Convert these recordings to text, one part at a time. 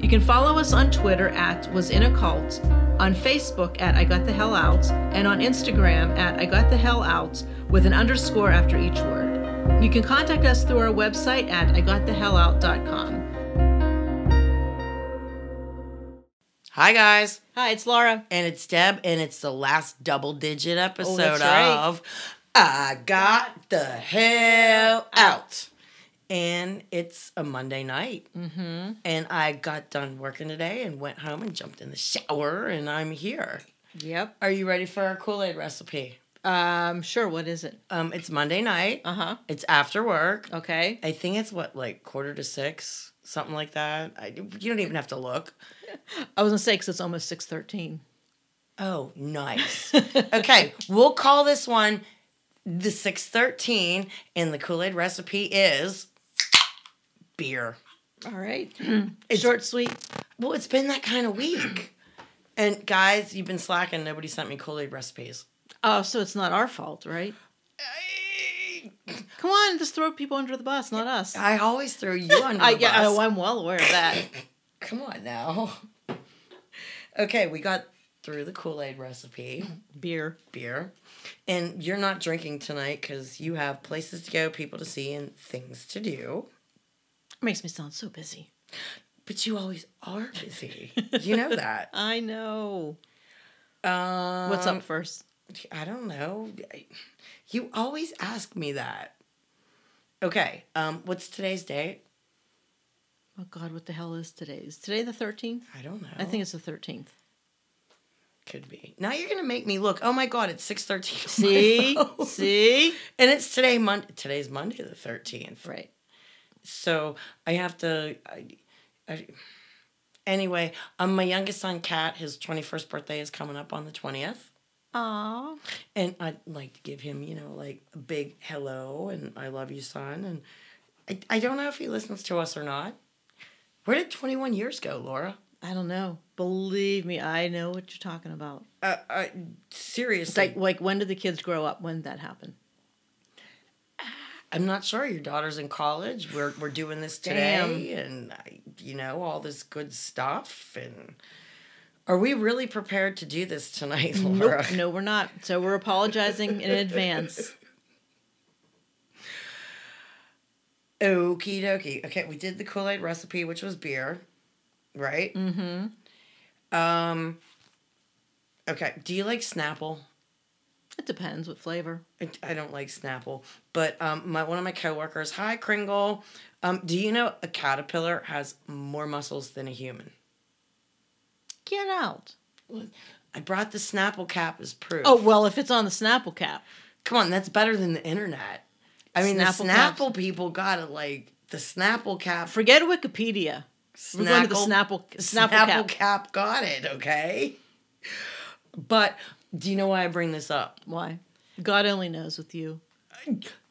You can follow us on Twitter at WasInACult, on Facebook at I Got the Hell Out, and on Instagram at I Got the Hell Out with an underscore after each word. You can contact us through our website at IgotTheHellout.com. Hi, guys. Hi, it's Laura. And it's Deb, and it's the last double-digit episode of I Got the Hell Out. And it's a Monday night. Mm-hmm. And I got done working today and went home and jumped in the shower, and I'm here. Yep. Are you ready for our Kool-Aid recipe? Sure. What is it? It's Monday night. Uh-huh. It's after work. Okay. I think it's, what, like 16:15? Something like that. You don't even have to look. I was going to say, because it's almost 6:13. Oh, nice. Okay, we'll call this one the 6:13, and the Kool-Aid recipe is beer. All right. It's short, sweet. Well, it's been that kind of week. And guys, you've been slacking. Nobody sent me Kool-Aid recipes. Oh, so it's not our fault, right? Come on, just throw people under the bus, not us. I always throw you under the bus. Oh, I'm well aware of that. Come on now. Okay, we got through the Kool-Aid recipe. Beer. And you're not drinking tonight because you have places to go, people to see, and things to do. Makes me sound so busy. But you always are busy. You know that. I know. What's up first? I don't know. You always ask me that. Okay. What's today's date? Oh, God, what the hell is today? Is today the 13th? I don't know. I think it's the 13th. Could be. Now you're going to make me look. Oh, my God, it's 6:13. See? And it's today, today's Monday the 13th. Right. So I have to... Anyway, my youngest son, Kat, his 21st birthday is coming up on the 20th. Aw. And I'd like to give him, like a big hello and I love you, son. And I don't know if he listens to us or not. Where did 21 years go, Laura? I don't know. Believe me, I know what you're talking about. Seriously. It's like, when did the kids grow up? When did that happen? I'm not sure. Your daughter's in college. We're doing this today. Damn. And, all this good stuff and... Are we really prepared to do this tonight, Laura? Nope. No, we're not. So we're apologizing in advance. Okie dokie. Okay, we did the Kool-Aid recipe, which was beer, right? Mm-hmm. Okay, do you like Snapple? It depends what flavor. I don't like Snapple. But one of my coworkers, hi, Kringle. Do you know a caterpillar has more muscles than a human? Get out. I brought the Snapple cap as proof. Oh, well, if it's on the Snapple cap. Come on, that's better than the internet. I mean, the Snapple people got it like the Snapple cap. Forget Wikipedia. We're going to the Snapple cap. Cap got it, okay? But do you know why I bring this up? Why? God only knows with you.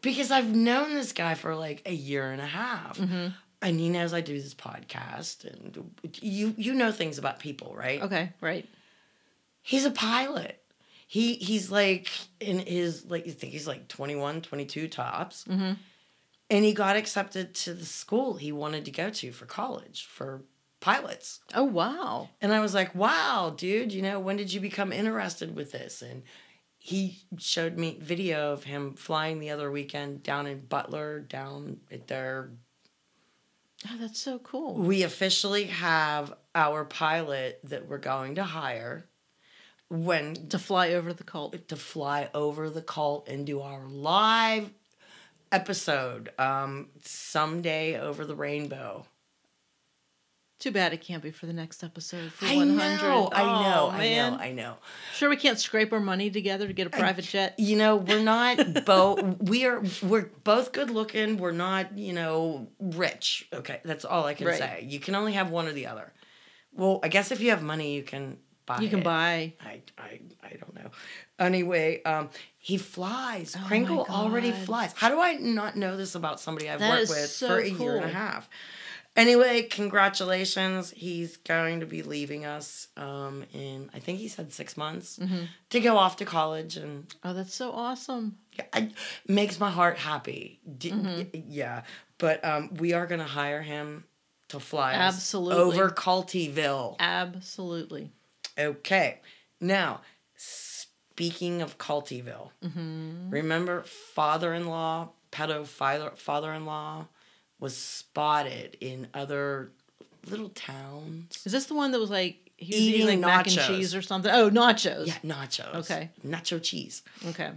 Because I've known this guy for like a year and a half. Mm-hmm. And he knows I do this podcast, and you know things about people, right? Okay, right. He's a pilot. He's like in his, like, you think he's like 21, 22 tops. Mm-hmm. And he got accepted to the school he wanted to go to for college, for pilots. Oh, wow. And I was like, wow, dude, when did you become interested with this? And he showed me video of him flying the other weekend down in Butler, down at their... Oh, that's so cool. We officially have our pilot that we're going to hire to fly over the cult. To fly over the cult and do our live episode someday over the rainbow. Too bad it can't be for the next episode for 100. I know. Sure, we can't scrape our money together to get a private jet. We're not both. We're both good looking. We're not, rich. Okay, that's all I can say. You can only have one or the other. Well, I guess if you have money, you can buy You can it. Buy. I don't know. Anyway, he flies. Oh, Kringle already flies. How do I not know this about somebody I've worked with for a year and a half? Anyway, congratulations. He's going to be leaving us in, I think he said 6 months, to go off to college. And oh, that's so awesome. Yeah, it makes my heart happy. Yeah. But we are going to hire him to fly us over Cultyville. Absolutely. Okay. Now, speaking of Cultyville, remember father-in-law, pedo father-in-law, was spotted in other little towns. Is this the one that was like, he was eating like mac and cheese or something? Oh, nachos. Yeah, nachos. Okay. Nacho cheese. Okay.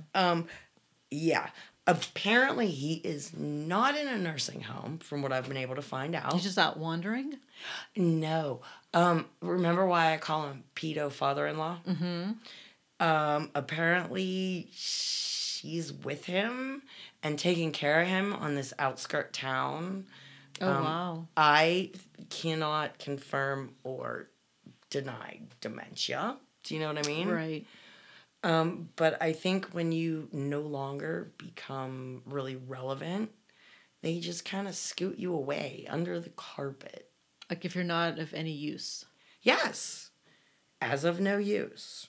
Yeah. Apparently he is not in a nursing home, from what I've been able to find out. He's just out wandering? No. Remember why I call him pedo father-in-law? Apparently she's with him and taking care of him on this outskirt town. Oh, wow. I cannot confirm or deny dementia. Do you know what I mean? Right. But I think when you no longer become really relevant, they just kind of scoot you away under the carpet. Like if you're not of any use. Yes. As of no use.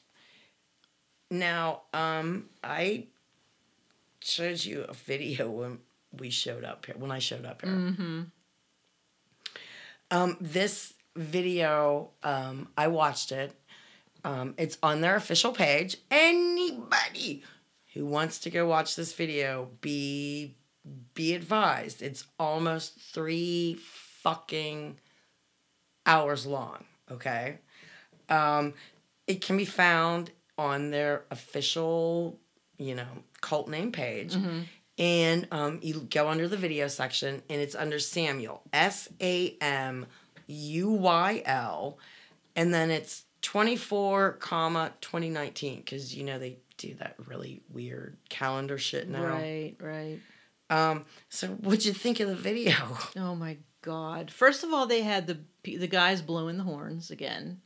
Now, I showed you a video when we showed up here, when I showed up here. This video, I watched it. It's on their official page. Anybody who wants to go watch this video, be advised. It's almost 3 fucking hours long, okay? It can be found on their official, you know, cult name page. And you go under the video section, and it's under Samuel. SAMUYL. And then it's 24, 2019, because you know they do that really weird calendar shit now. Right, right. So what'd you think of the video? Oh my god! First of all, they had the guys blowing the horns again.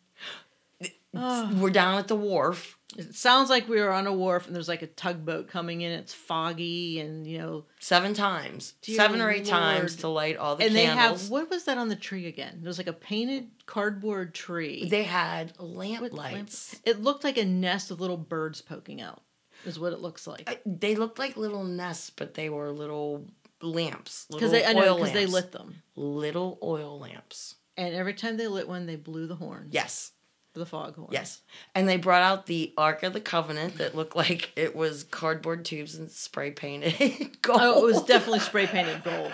We're down at the wharf. It sounds like we were on a wharf, and there's like a tugboat coming in. It's foggy, and you know, 7 or 8 times to light all the candles. And they have, what was that on the tree again? There's like a painted cardboard tree. They had lamp lights. It looked like a nest of little birds poking out. Is what it looks like. They looked like little nests, but they were little lamps. Because they lit them. Little oil lamps. And every time they lit one, they blew the horns. Yes. The foghorn. Yes. And they brought out the Ark of the Covenant that looked like it was cardboard tubes and spray painted gold. Oh, it was definitely spray painted gold.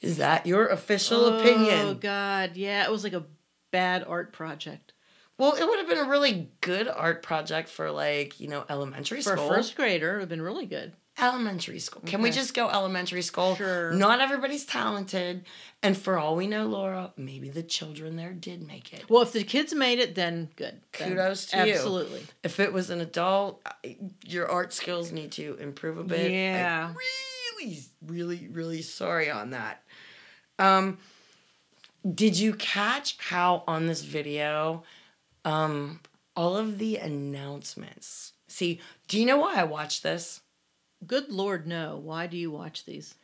Is that your official opinion? Oh, God. Yeah, it was like a bad art project. Well, it would have been a really good art project for, like, you know, elementary school. For a first grader, it would have been really good. Elementary school. Can we just go elementary school? Sure. Not everybody's talented. And for all we know, Laura, maybe the children there did make it. Well, if the kids made it, then good. Kudos to you. Absolutely. If it was an adult, your art skills need to improve a bit. Yeah. I'm really, really, really sorry on that. Did you catch how on this video, all of the announcements? See, do you know why I watched this? Good Lord, no. Why do you watch these?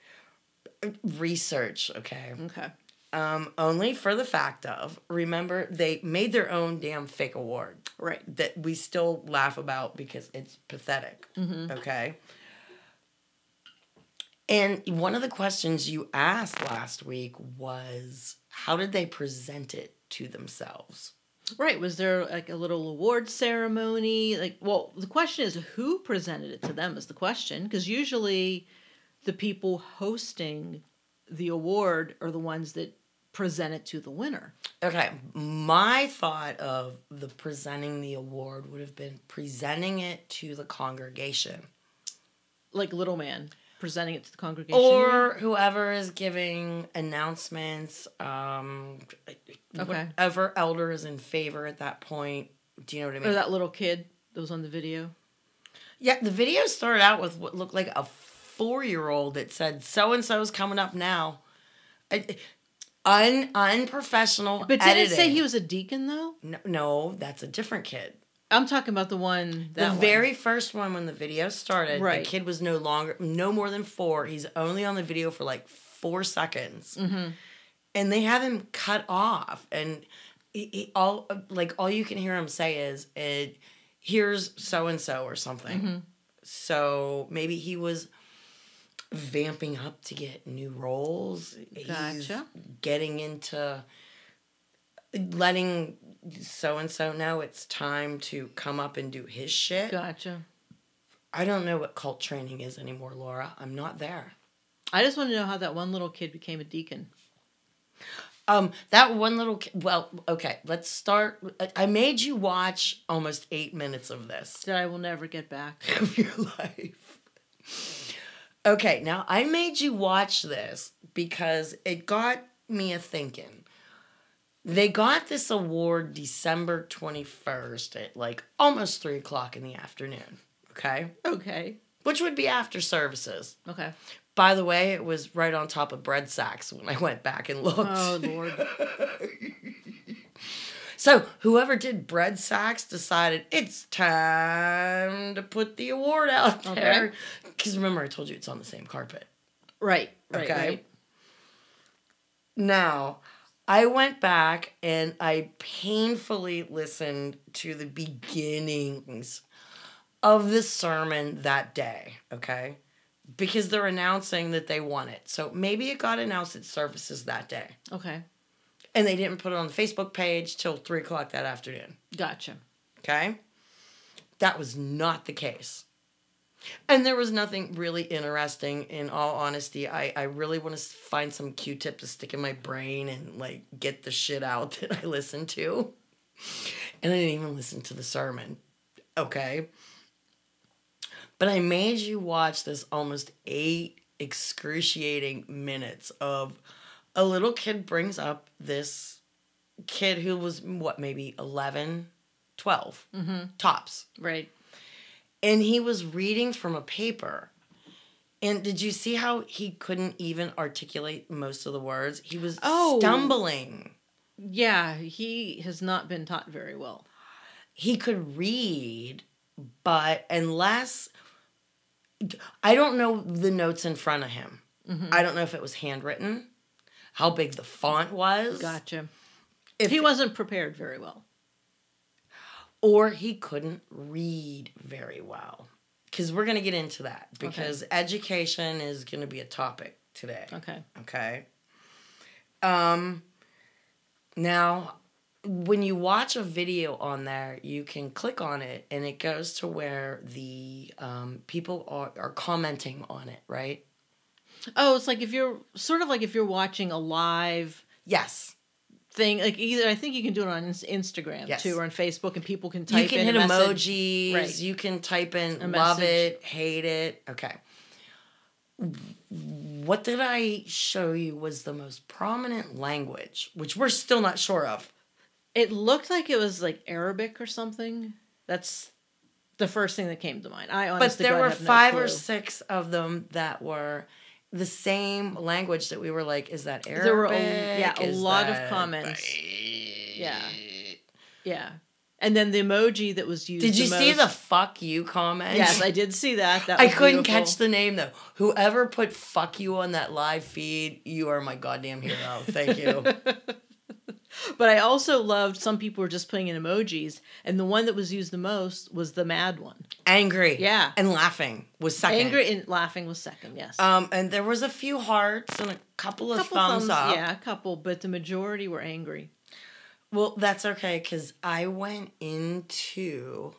Research, okay. Okay. Only for the fact of, remember, they made their own damn fake award. Right. That we still laugh about because it's pathetic. Okay. And one of the questions you asked last week was, how did they present it to themselves? Right. Was there like a little award ceremony? Like, well, the question is who presented it to them is the question. Because usually the people hosting the award are the ones that present it to the winner. Okay. My thought of the presenting the award would have been presenting it to the congregation. Like Little Man presenting it to the congregation. Or whoever is giving announcements, whatever elder is in favor at that point. Do you know what I mean? Or that little kid that was on the video. Yeah, the video started out with what looked like a 4-year-old that said, so-and-so's coming up now. Unprofessional but editing. But did it say he was a deacon, though? No, that's a different kid. I'm talking about the one... The very first one when the video started, right. The kid was no more than 4. He's only on the video for like 4 seconds. Mm-hmm. And they have him cut off. And all you can hear him say is, here's so-and-so or something. Mm-hmm. So maybe he was vamping up to get new roles. Gotcha. He's getting into... letting so-and-so know it's time to come up and do his shit. Gotcha. I don't know what cult training is anymore, Laura. I'm not there. I just want to know how that one little kid became a deacon. That one little kid... Well, okay, let's start... I made you watch almost 8 minutes of this. That I will never get back. Of your life. Okay, now I made you watch this because it got me a-thinking. They got this award December 21st at like almost 3 o'clock in the afternoon. Okay? Okay. Which would be after services. Okay. By the way, it was right on top of bread sacks when I went back and looked. Oh, Lord. So whoever did bread sacks decided it's time to put the award out there. Because remember, I told you it's on the same carpet. Right. Okay? Right. Now... I went back and I painfully listened to the beginnings of the sermon that day, okay? Because they're announcing that they won it. So maybe it got announced at services that day. Okay. And they didn't put it on the Facebook page till 3 o'clock that afternoon. Gotcha. Okay? That was not the case. And there was nothing really interesting, in all honesty. I really want to find some Q-tip to stick in my brain and, like, get the shit out that I listened to. And I didn't even listen to the sermon. Okay? But I made you watch this almost 8 excruciating minutes of a little kid brings up this kid who was, maybe 11, 12. Mm-hmm. Tops. Right. And he was reading from a paper. And did you see how he couldn't even articulate most of the words? He was stumbling. Yeah, he has not been taught very well. He could read, but unless... I don't know the notes in front of him. Mm-hmm. I don't know if it was handwritten, how big the font was. Gotcha. If he wasn't prepared very well. Or he couldn't read very well. Because we're going to get into that. Because education is going to be a topic today. Okay. Now, when you watch a video on there, you can click on it. And it goes to where the people are commenting on it, right? Oh, it's like if you're watching a live... Yes. Thing like either I think you can do it on Instagram too, or on Facebook, and people can type in. You can hit emojis. Right. You can type in love it, hate it. Okay. What did I show you was the most prominent language, which we're still not sure of. It looked like it was like Arabic or something. That's the first thing that came to mind. I honestly, but there were 5 or 6 of them that were the same language that we were like, is that Arabic? There were a lot of comments. Yeah. And then the emoji that was used. Did you see the fuck you comment? Yes, I did see that. That was I couldn't beautiful. Catch the name though. Whoever put fuck you on that live feed, you are my goddamn hero. Thank you. But I also loved some people were just putting in emojis, and the one that was used the most was the mad one. Angry. Yeah. And laughing was second. Angry and laughing was second, yes. And there was a few hearts and a couple of thumbs up. Yeah, a couple, but the majority were angry. Well, that's okay, because I went into,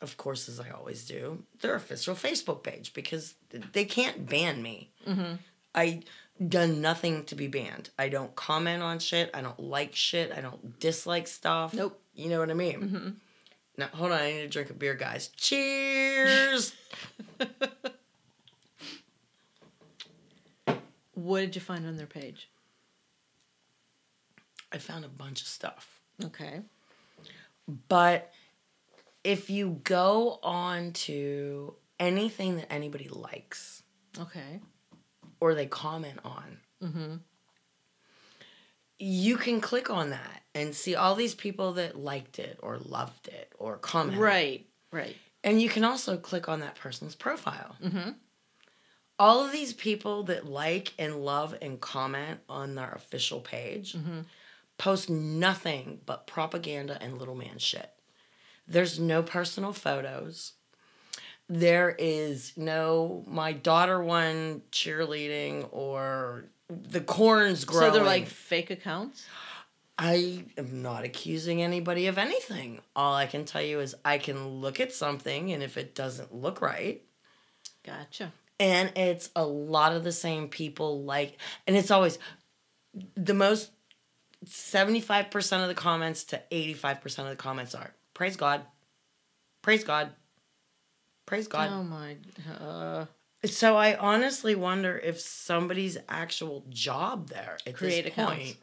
of course, as I always do, their official Facebook page, because they can't ban me. Mm-hmm. I... done nothing to be banned. I don't comment on shit. I don't like shit. I don't dislike stuff. Nope. You know what I mean? Mm-hmm. Now, hold on. I need to drink a beer, guys. Cheers! What did you find on their page? I found a bunch of stuff. Okay. But if you go on to anything that anybody likes... Okay. Or they comment on. Mm-hmm. you can click on that and see all these people that liked it or loved it or commented. Right, right. And you can also click on that person's profile. Mm-hmm. All of these people that like and love and comment on their official page mm-hmm. post nothing but propaganda and little man shit. There's no personal photos. There is no my daughter won cheerleading or the corn's growing. So they're like fake accounts? I am not accusing anybody of anything. All I can tell you is I can look at something, and if it doesn't look right... Gotcha. And it's a lot of the same people like... And it's always the most... 75% of the comments to 85% of the comments are, praise God, praise God, praise God. Oh, my... So I honestly wonder if somebody's actual job there at create this accounts. Point...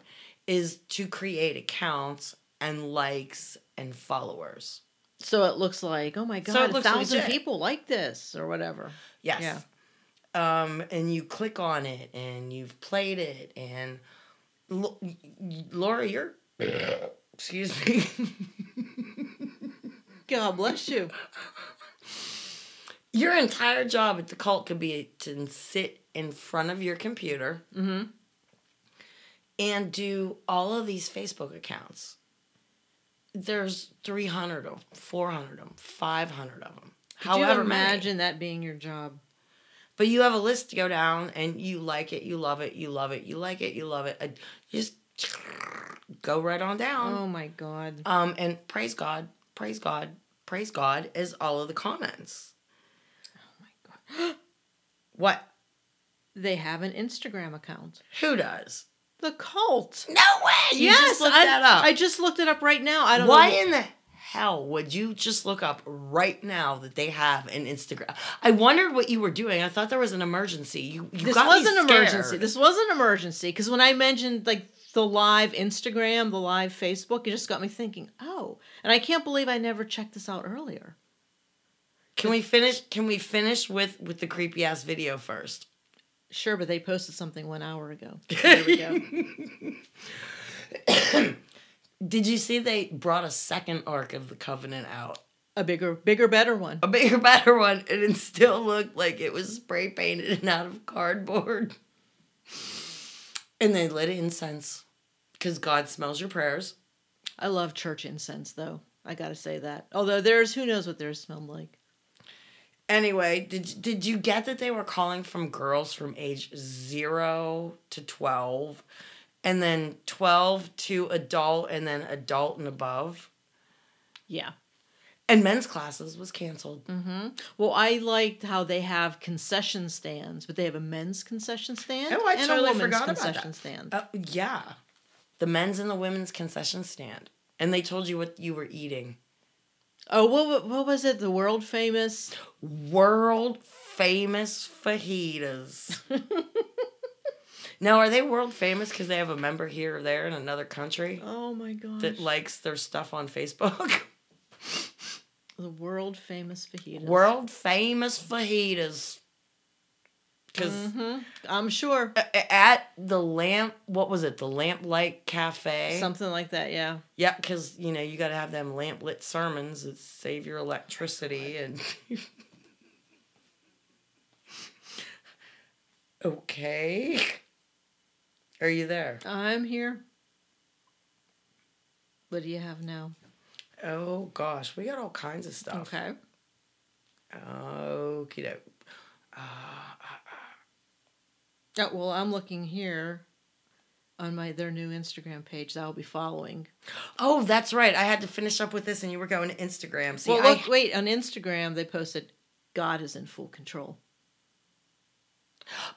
is to create accounts and likes and followers. So it looks like, oh my God, so 1,000 people like this or whatever. Yes. Yeah. And you click on it and you've played it. And Laura, you're... Excuse me. God bless you. Your entire job at the cult could be to sit in front of your computer... Mm-hmm. And do all of these Facebook accounts. There's 300 of them, 400 of them, 500 of them. However, imagine that being your job. But you have a list to go down, and you like it, you love it, you love it, you like it, you love it. You just go right on down. Oh my God. And praise God, praise God, praise God is all of the comments. Oh my God. What? They have an Instagram account. Who does? The cult. No way! You yes, just looked that up. I just looked it up right now. I don't know. Why in the hell would you just look up right now that they have an Instagram? I wondered what you were doing. I thought there was an emergency. You got me scared. This was an emergency. Because when I mentioned like the live Instagram, the live Facebook, it just got me thinking, oh. And I can't believe I never checked this out earlier. Can we finish with the creepy ass video first? Sure, but they posted something 1 hour ago. There we go. Did you see they brought a second Ark of the Covenant out? A bigger, better one. A bigger, better one, and it still looked like it was spray painted and out of cardboard. And they lit incense, because God smells your prayers. I love church incense, though. I gotta say that. Although theirs, who knows what theirs smelled like. Anyway, did you get that they were calling from girls from age 0 to 12, and then 12 to adult, and then adult and above? Yeah. And men's classes was canceled. Mm-hmm. Well, I liked how they have concession stands, but they have a men's concession stand and a women's concession stand. Yeah. The men's and the women's concession stand. And they told you what you were eating. Oh, what was it? The world famous fajitas. Now, are they world famous because they have a member here or there in another country? Oh my gosh! That likes their stuff on Facebook. The world famous fajitas. World famous fajitas. Because mm-hmm. I'm sure at the Lamplight Cafe, something like that, yeah. Yeah, because you got to have them lamp lit sermons that save your electricity and. Okay, are you there? I'm here. What do you have now? Oh gosh, we got all kinds of stuff. Okay. Okie doke. Oh, well, I'm looking here on their new Instagram page that I'll be following. Oh, that's right. I had to finish up with this, and you were going to Instagram. See, well, wait. On Instagram, they posted, God is in full control.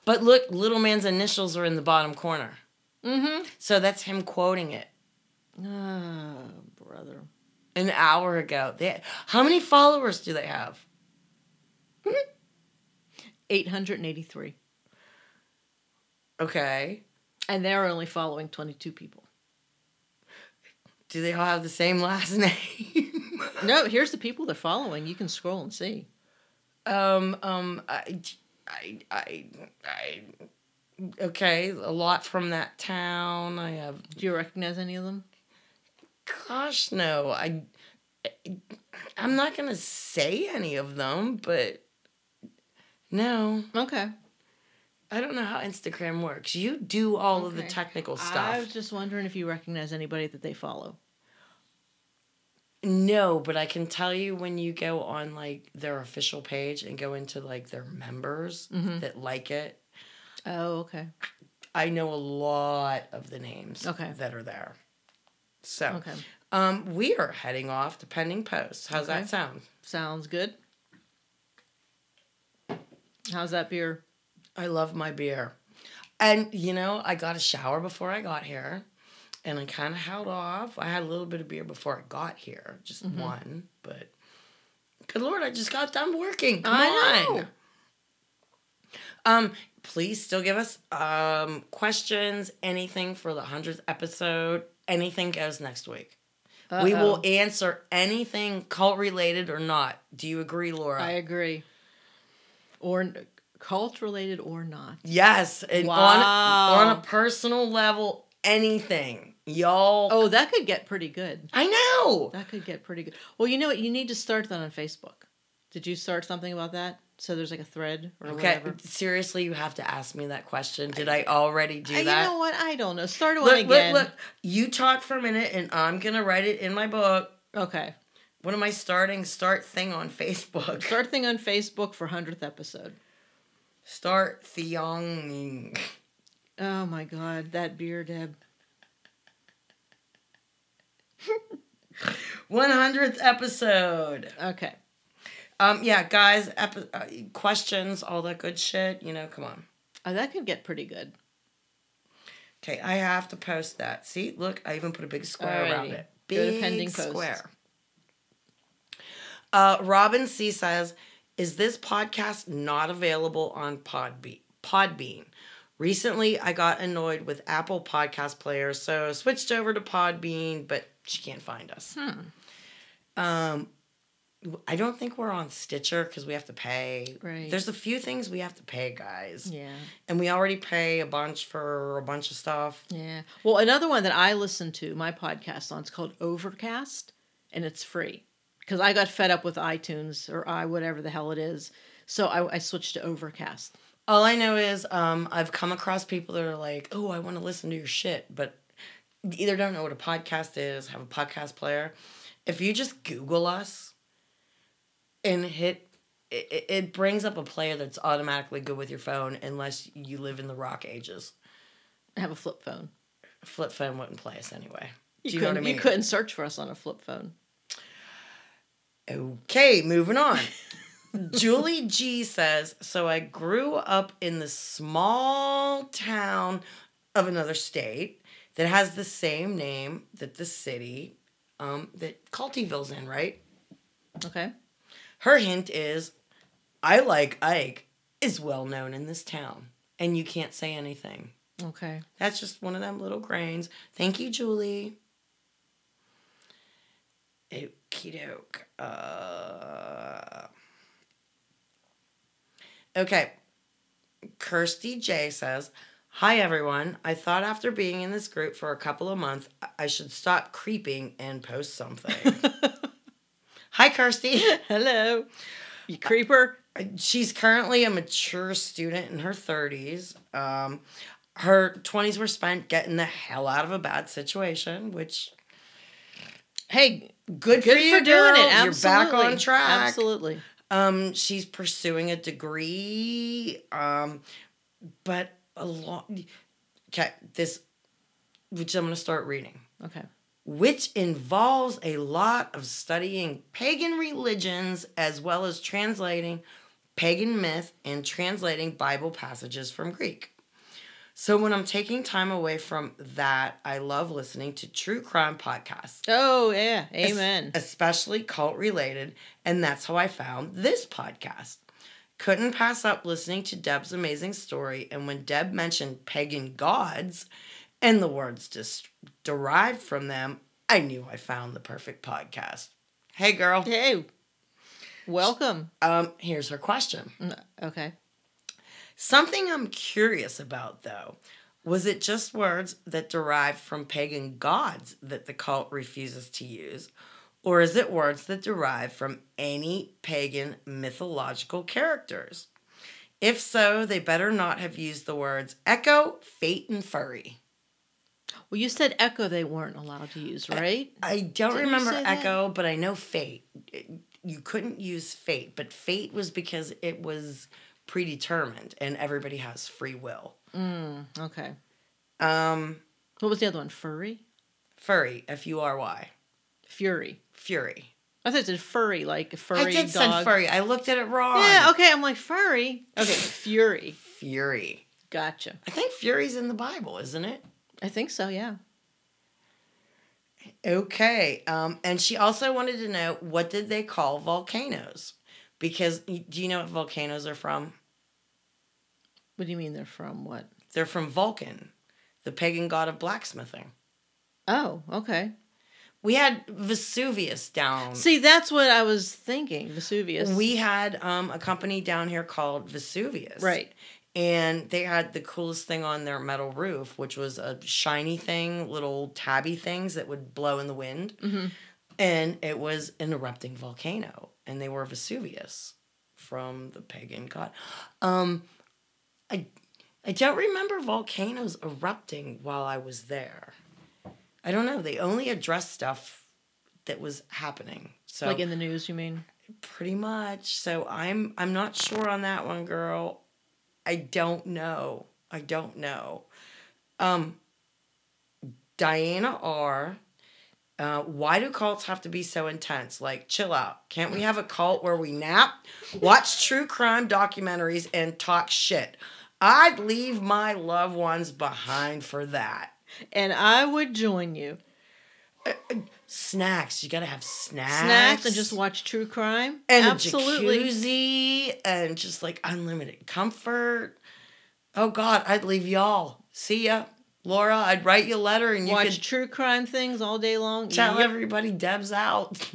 But look, little man's initials are in the bottom corner. Mm-hmm. So that's him quoting it. Oh, brother. An hour ago. How many followers do they have? 883. Okay. And they're only following 22 people. Do they all have the same last name? No, here's the people they're following. You can scroll and see. okay, a lot from that town. I have. Do you recognize any of them? Gosh, no. I'm not gonna say any of them, but no. Okay. I don't know how Instagram works. You do all of the technical stuff. I was just wondering if you recognize anybody that they follow. No, but I can tell you when you go on like their official page and go into like their members that like it. Oh, okay. I know a lot of the names that are there. So, we are heading off to pending posts. How's that sound? Sounds good. How's that beer? I love my beer. And, you know, I got a shower before I got here. And I kind of held off. I had a little bit of beer before I got here. Just one. But, good Lord, I just got done working. Come on. I know. Please still give us questions, anything for the 100th episode. Anything goes next week. Uh-oh. We will answer anything cult-related or not. Do you agree, Laura? I agree. Or cult-related or not. Yes. And on a personal level, anything. Y'all. Oh, that could get pretty good. I know. That could get pretty good. Well, you know what? You need to start that on Facebook. Did you start something about that? So there's like a thread or whatever. Seriously, you have to ask me that question. Did I already do that? You know what? I don't know. Start one again. Look. You talk for a minute and I'm going to write it in my book. Okay. What am I starting? Start thing on Facebook. Start thing on Facebook for 100th episode. Start theonging. Oh my God. That beer, Deb. 100th episode. Okay. Yeah, guys, questions, all that good shit, you know, come on. Oh, that could get pretty good. Okay, I have to post that. See, look, I even put a big square around it. Big square. Robin C. says, is this podcast not available on Podbean? Recently, I got annoyed with Apple Podcast Player, so switched over to Podbean, but she can't find us. I don't think we're on Stitcher because we have to pay. Right. There's a few things we have to pay, guys. Yeah. And we already pay a bunch for a bunch of stuff. Yeah. Well, another one that I listen to, my podcast on, it's called Overcast, and it's free. Because I got fed up with iTunes or whatever the hell it is. So I switched to Overcast. All I know is I've come across people that are like, oh, I want to listen to your shit, but either don't know what a podcast is, have a podcast player. If you just Google us, and it brings up a player that's automatically good with your phone unless you live in the rock ages. I have a flip phone. A flip phone wouldn't play us anyway. Do you know what I mean? You couldn't search for us on a flip phone. Okay, moving on. Julie G says, so I grew up in the small town of another state that has the same name that the city that Cultyville's in, right? Okay. Her hint is, I Like Ike is well known in this town, and you can't say anything. Okay. That's just one of them little grains. Thank you, Julie. Okie doke. Okay. Kirsty J says, hi, everyone. I thought after being in this group for a couple of months, I should stop creeping and post something. Hi, Kirsty. Hello. You creeper. She's currently a mature student in her 30s. Her 20s were spent getting the hell out of a bad situation, which, hey, good for you, girl. Doing it. Absolutely. You're back on track. Absolutely. She's pursuing a degree, but a lot. Okay, this, which I'm going to start reading. Okay. Which involves a lot of studying pagan religions as well as translating pagan myth and translating Bible passages from Greek. So when I'm taking time away from that, I love listening to true crime podcasts. Oh, yeah. Amen. Especially cult-related, and that's how I found this podcast. Couldn't pass up listening to Deb's amazing story, and when Deb mentioned pagan gods and the words derived from them, I knew I found the perfect podcast. Hey, girl. Hey. Welcome. Here's her question. Okay. Something I'm curious about, though, was it just words that derive from pagan gods that the cult refuses to use, or is it words that derive from any pagan mythological characters? If so, they better not have used the words echo, fate, and furry. Well, you said echo they weren't allowed to use, right? I don't remember echo, but I know fate. You couldn't use fate, but fate was because it was predetermined and everybody has free will. Okay. What was the other one? Furry? Furry. F-U-R-Y. Fury. I thought it said furry, like a furry dog. I did send furry. I looked at it wrong. Yeah, okay. I'm like, furry? Okay, Fury. Gotcha. I think fury's in the Bible, isn't it? I think so, yeah. Okay. And she also wanted to know, what did they call volcanoes? Because, do you know what volcanoes are from? What do you mean they're from what? They're from Vulcan, the pagan god of blacksmithing. Oh, okay. We had Vesuvius down. See, that's what I was thinking, Vesuvius. We had a company down here called Vesuvius. Right. And they had the coolest thing on their metal roof, which was a shiny thing, little tabby things that would blow in the wind. Mm-hmm. And it was an erupting volcano. And they were Vesuvius from the pagan god. I don't remember volcanoes erupting while I was there. I don't know. They only addressed stuff that was happening. So, like in the news, you mean? Pretty much. So I'm not sure on that one, girl. I don't know. Diana R., why do cults have to be so intense? Like, chill out. Can't we have a cult where we nap, watch true crime documentaries, and talk shit? I'd leave my loved ones behind for that. And I would join you. Snacks. You got to have snacks. Snacks and just watch true crime. And absolutely. A jacuzzi and just like unlimited comfort. Oh, God, I'd leave y'all. See ya. Laura, I'd write you a letter and you could watch true crime things all day long. Tell everybody Deb's out.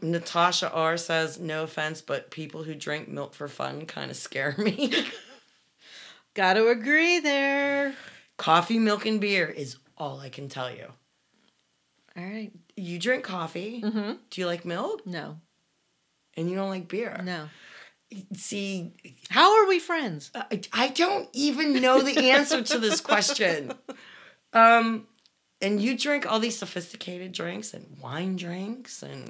Natasha R. says, no offense, but people who drink milk for fun kind of scare me. Got to agree there. Coffee, milk, and beer is all I can tell you. All right. You drink coffee. Mm-hmm. Do you like milk? No. And you don't like beer? No. See. How are we friends? I don't even know the answer to this question. And you drink all these sophisticated drinks and wine drinks and...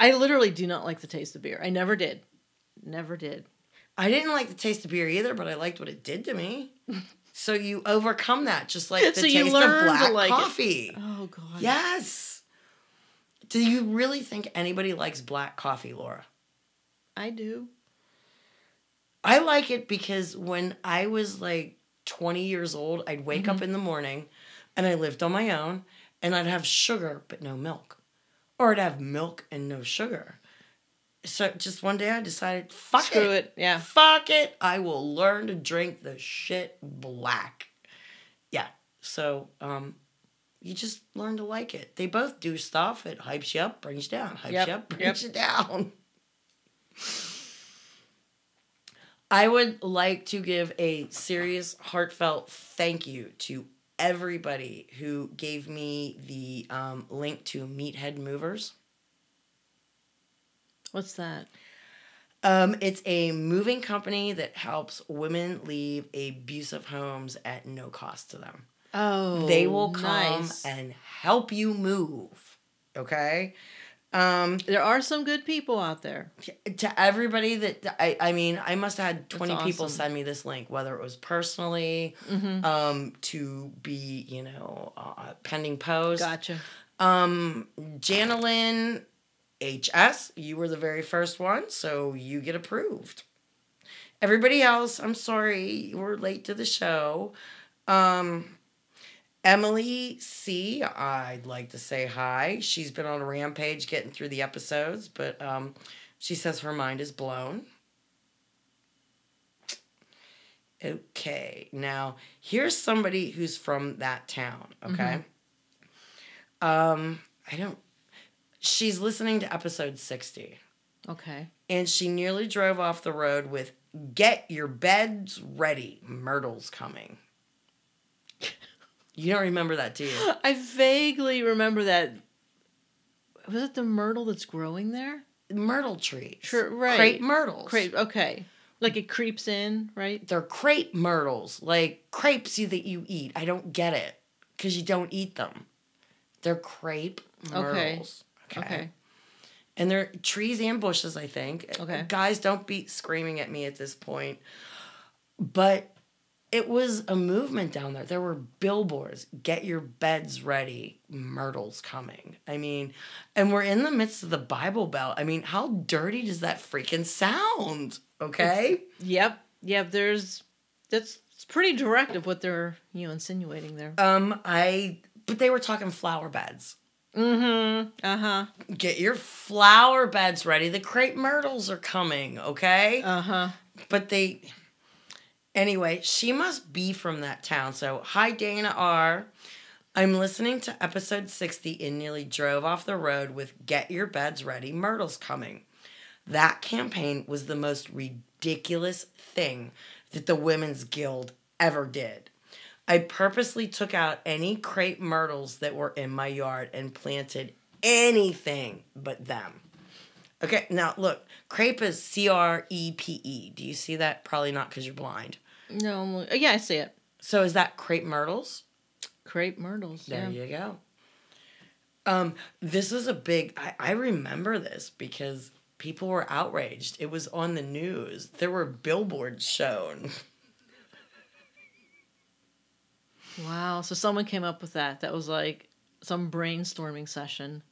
I literally do not like the taste of beer. I never did. I didn't like the taste of beer either, but I liked what it did to me. So you overcome that, just like the taste of black coffee. Oh, God. Yes. Do you really think anybody likes black coffee, Laura? I do. I like it because when I was like 20 years old, I'd wake up in the morning and I lived on my own and I'd have sugar but no milk. Or I'd have milk and no sugar. So just one day I decided, screw it. Yeah. Fuck it. I will learn to drink the shit black. Yeah. So you just learn to like it. They both do stuff. It hypes you up, brings you down. Hypes you up, brings you down. I would like to give a serious, heartfelt thank you to everybody who gave me the link to Meathead Movers. What's that? It's a moving company that helps women leave abusive homes at no cost to them. Oh, they will come and help you move. Okay. There are some good people out there. To everybody that I mean, I must have had 20 people send me this link, whether it was personally, to be, pending post. Gotcha. Janelyn HS, you were the very first one, so you get approved. Everybody else, I'm sorry, we're late to the show. Emily C, I'd like to say hi. She's been on a rampage getting through the episodes, but she says her mind is blown. Okay, now here's somebody who's from that town, okay? She's listening to episode 60. Okay. And she nearly drove off the road with, "Get your beds ready. Myrtle's coming." You don't remember that, do you? I vaguely remember that. Was it the myrtle that's growing there? Myrtle trees. Sure, right. Crepe myrtles. Crepe, okay. Like it creeps in, right? They're crepe myrtles, like crepes that you eat. I don't get it because you don't eat them. They're crepe myrtles. Okay. And they're trees and bushes, I think. Okay. Guys, don't be screaming at me at this point. But it was a movement down there. There were billboards. "Get your beds ready. Myrtle's coming." I mean, and we're in the midst of the Bible Belt. I mean, how dirty does that freaking sound? Okay? Yep. It's pretty direct of what they're, insinuating there. But they were talking flower beds. Mm-hmm. Uh-huh. Get your flower beds ready. The crepe myrtles are coming, okay? Uh-huh. But anyway, she must be from that town. So, hi, Dana R. I'm listening to episode 60 and nearly drove off the road with "Get your beds ready. Myrtle's coming." That campaign was the most ridiculous thing that the Women's Guild ever did. I purposely took out any crepe myrtles that were in my yard and planted anything but them. Okay, now look, crepe is C-R-E-P-E. Do you see that? Probably not because you're blind. No, yeah, I see it. So is that crepe myrtles? Crepe myrtles, there you go. This was a big... I remember this because people were outraged. It was on the news. There were billboards shown. Wow, so someone came up with that. That was like some brainstorming session.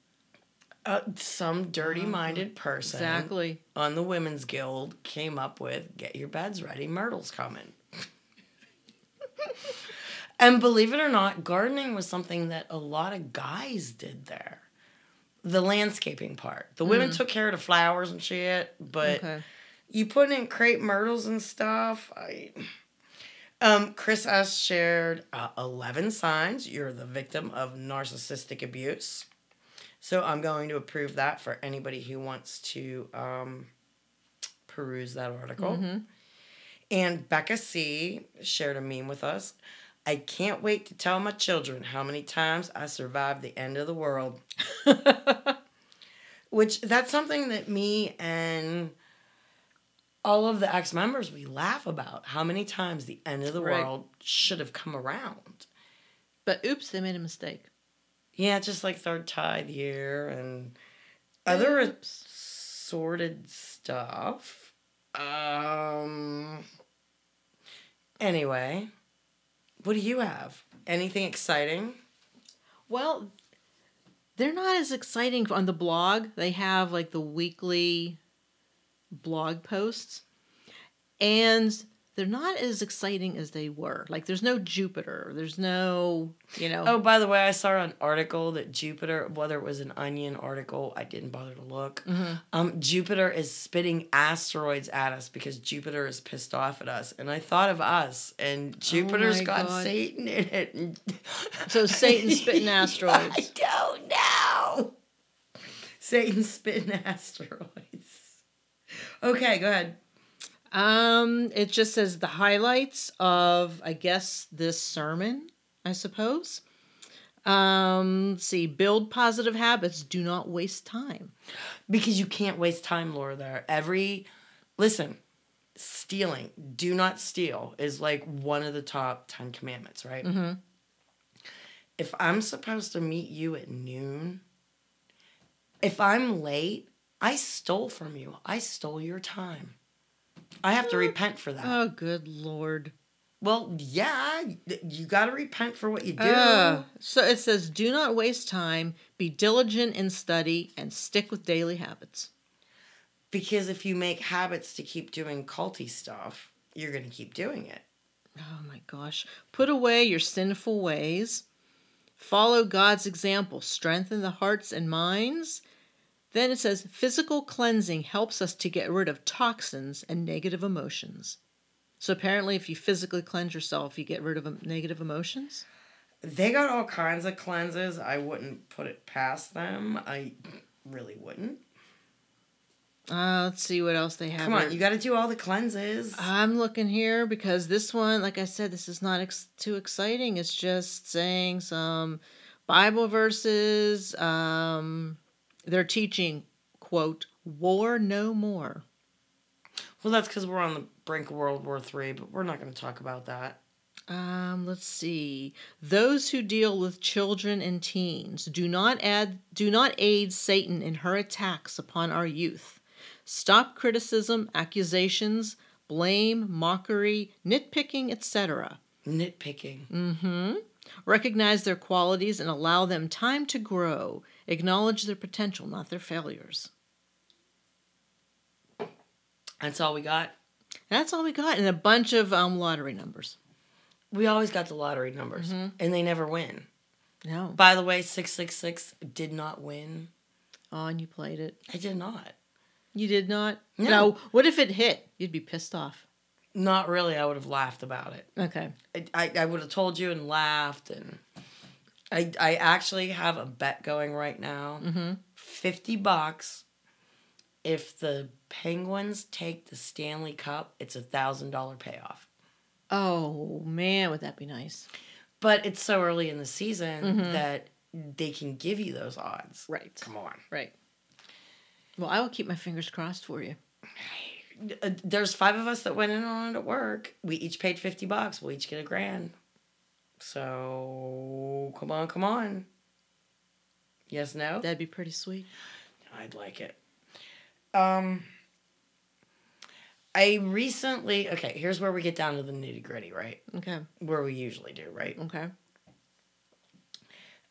Some dirty-minded person exactly on the Women's Guild came up with, "Get your beds ready, Myrtle's coming." And believe it or not, gardening was something that a lot of guys did there. The landscaping part. The women took care of the flowers and shit, but you put in crepe myrtles and stuff, Chris S. shared 11 signs you're the victim of narcissistic abuse. So I'm going to approve that for anybody who wants to peruse that article. Mm-hmm. And Becca C. shared a meme with us. "I can't wait to tell my children how many times I survived the end of the world." Which, that's something that me and... all of the ex-members, we laugh about how many times the end of the world should have come around. But oops, they made a mistake. Yeah, just like third tithe year and other assorted stuff. Anyway, what do you have? Anything exciting? Well, they're not as exciting on the blog. They have like the weekly... blog posts, and they're not as exciting as they were. Like, there's no Jupiter. There's no, Oh, by the way, I saw an article that Jupiter, whether it was an Onion article, I didn't bother to look. Mm-hmm. Jupiter is spitting asteroids at us because Jupiter is pissed off at us. And I thought of us, and Jupiter's got Satan in it. So Satan's spitting asteroids. I don't know. Satan's spitting asteroids. Okay, go ahead. It just says the highlights of, I guess, this sermon, I suppose. Build positive habits. Do not waste time. Because you can't waste time, Laura, there. Stealing, do not steal, is like one of the top 10 commandments, right? Mm-hmm. If I'm supposed to meet you at noon, if I'm late, I stole from you. I stole your time. I have to repent for that. Oh, good Lord. Well, yeah, you got to repent for what you do. So it says, do not waste time, be diligent in study, and stick with daily habits. Because if you make habits to keep doing culty stuff, you're going to keep doing it. Oh, my gosh. Put away your sinful ways. Follow God's example. Strengthen the hearts and minds. Then it says, physical cleansing helps us to get rid of toxins and negative emotions. So apparently if you physically cleanse yourself, you get rid of negative emotions? They got all kinds of cleanses. I wouldn't put it past them. I really wouldn't. Let's see what else they have. Come on, you got to do all the cleanses. I'm looking here because this one, like I said, this is not too exciting. It's just saying some Bible verses. They're teaching, quote, war no more. Well, that's because we're on the brink of World War III, but we're not going to talk about that. Let's see. Those who deal with children and teens do not aid Satan in her attacks upon our youth. Stop criticism, accusations, blame, mockery, nitpicking, etc. Nitpicking. Mm-hmm. Recognize their qualities and allow them time to grow. Acknowledge their potential, not their failures. That's all we got. That's all we got. And a bunch of lottery numbers. We always got the lottery numbers, mm-hmm. and they never win. No. By the way, 666 did not win. Oh, and you played it. I did not. You did not? No. No. What if it hit? You'd be pissed off. Not really. I would have laughed about it. Okay. I would have told you and laughed. And I actually have a bet going right now. Mm-hmm. $50. If the Penguins take the Stanley Cup, it's a $1,000 payoff. Oh, man, would that be nice. But it's so early in the season mm-hmm. that they can give you those odds. Right. Come on. Right. Well, I will keep my fingers crossed for you. There's 5 of us that went in on it at work. We each paid $50. We'll each get $1,000. So, come on, come on. Yes, no? That'd be pretty sweet. I'd like it. Here's where we get down to the nitty gritty, right? Okay. Where we usually do, right?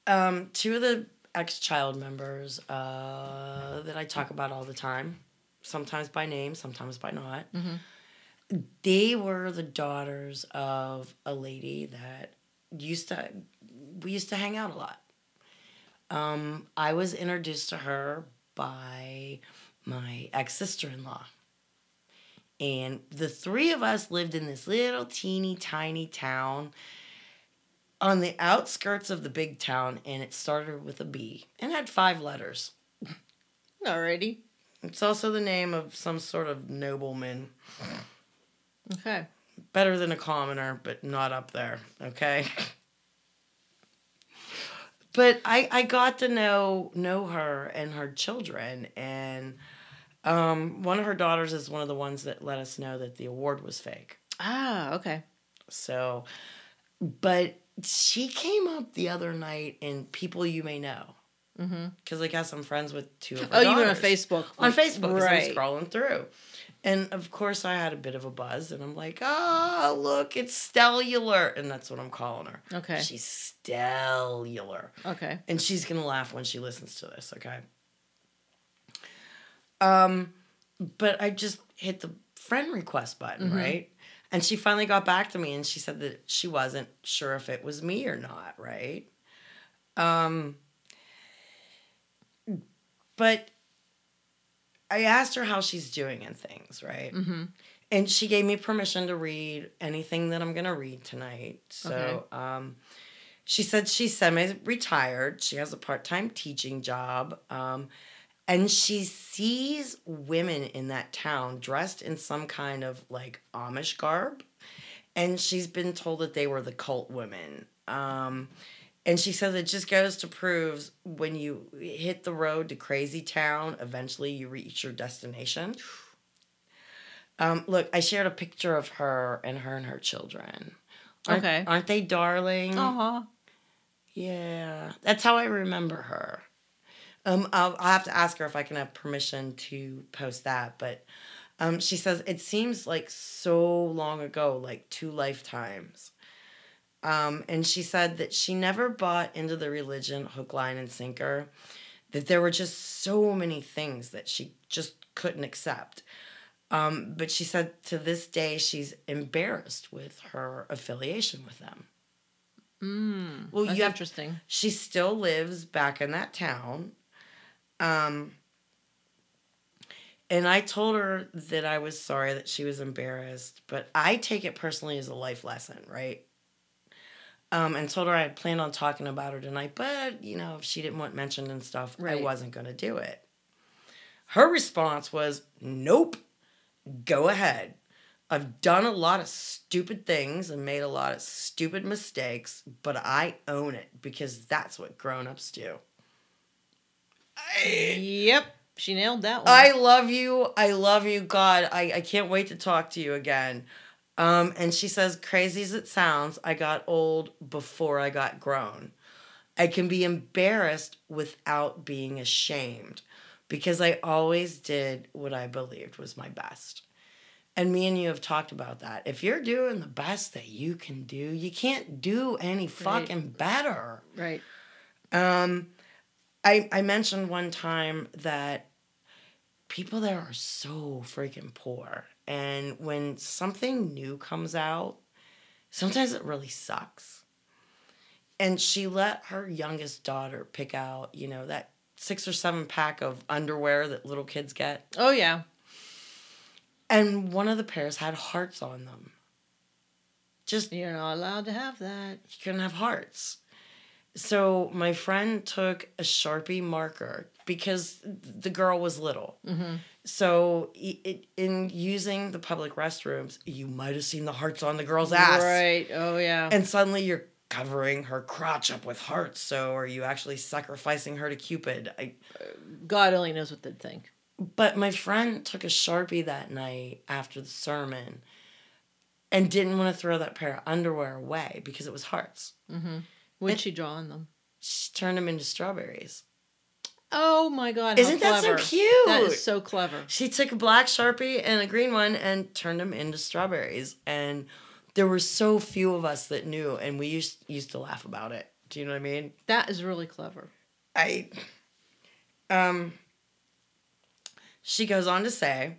Okay. 2 of the ex-child members that I talk about all the time, sometimes by name, sometimes by not, mm-hmm. they were the daughters of a lady that we used to hang out a lot. I was introduced to her by my ex-sister-in-law. And the 3 of us lived in this little teeny tiny town on the outskirts of the big town, and it started with a B and had 5 letters. Alrighty. It's also the name of some sort of nobleman. Okay. Better than a commoner, but not up there. Okay. But I got to know her and her children, and one of her daughters is one of the ones that let us know that the award was fake. Ah, okay. So, but she came up the other night in People You May Know. Mm-hmm. Because I guess I'm friends with 2 of her daughters. Oh, you went on Facebook. On Facebook, right. I'm scrolling through. And, of course, I had a bit of a buzz, and I'm like, oh, look, it's Stellular. And that's what I'm calling her. Okay. She's Stellular. Okay. And she's going to laugh when she listens to this, okay? But I just hit the friend request button, mm-hmm. right? And she finally got back to me and she said that she wasn't sure if it was me or not, right? But I asked her how she's doing and things, right? Mm-hmm. And she gave me permission to read anything that I'm going to read tonight. So, okay. She said she's semi-retired. She has a part-time teaching job, and she sees women in that town dressed in some kind of, like, Amish garb. And she's been told that they were the cult women. And she says it just goes to prove when you hit the road to crazy town, eventually you reach your destination. Look, I shared a picture of her and her children. Okay. Aren't they darling? Uh-huh. Yeah. That's how I remember her. I'll have to ask her if I can have permission to post that. But she says, it seems like so long ago, like 2 lifetimes. And she said that she never bought into the religion, hook, line, and sinker. That there were just so many things that she just couldn't accept. But she said to this day, she's embarrassed with her affiliation with them. Well, that's interesting. She still lives back in that town. And I told her that I was sorry that she was embarrassed, but I take it personally as a life lesson, right? And told her I had planned on talking about her tonight, but, you know, if she didn't want mentioned and stuff, right. I wasn't going to do it. Her response was, nope, go ahead. I've done a lot of stupid things and made a lot of stupid mistakes, but I own it because that's what grown-ups do. Yep, she nailed that one. I love you. I love you, God. I can't wait to talk to you again. And she says, crazy as it sounds, I got old before I got grown. I can be embarrassed without being ashamed because I always did what I believed was my best. And me and you have talked about that. If you're doing the best that you can do, you can't do any fucking better. Right. I mentioned one time that people there are so freaking poor. And when something new comes out, sometimes it really sucks. And she let her youngest daughter pick out, you know, that 6 or 7 pack of underwear that little kids get. Oh, yeah. And one of the pairs had hearts on them. Just, you're not allowed to have that. You couldn't have hearts. So my friend took a Sharpie marker because the girl was little. Mm-hmm. So in using the public restrooms, you might have seen the hearts on the girl's ass. Right. Oh, yeah. And suddenly you're covering her crotch up with hearts. So are you actually sacrificing her to Cupid? God only knows what they'd think. But my friend took a Sharpie that night after the sermon and didn't want to throw that pair of underwear away because it was hearts. Mm-hmm. What'd she draw on them? She turned them into strawberries. Oh, my God. Isn't that so cute? That is so clever. She took a black Sharpie and a green one and turned them into strawberries. And there were so few of us that knew, and we used to laugh about it. Do you know what I mean? That is really clever. She goes on to say,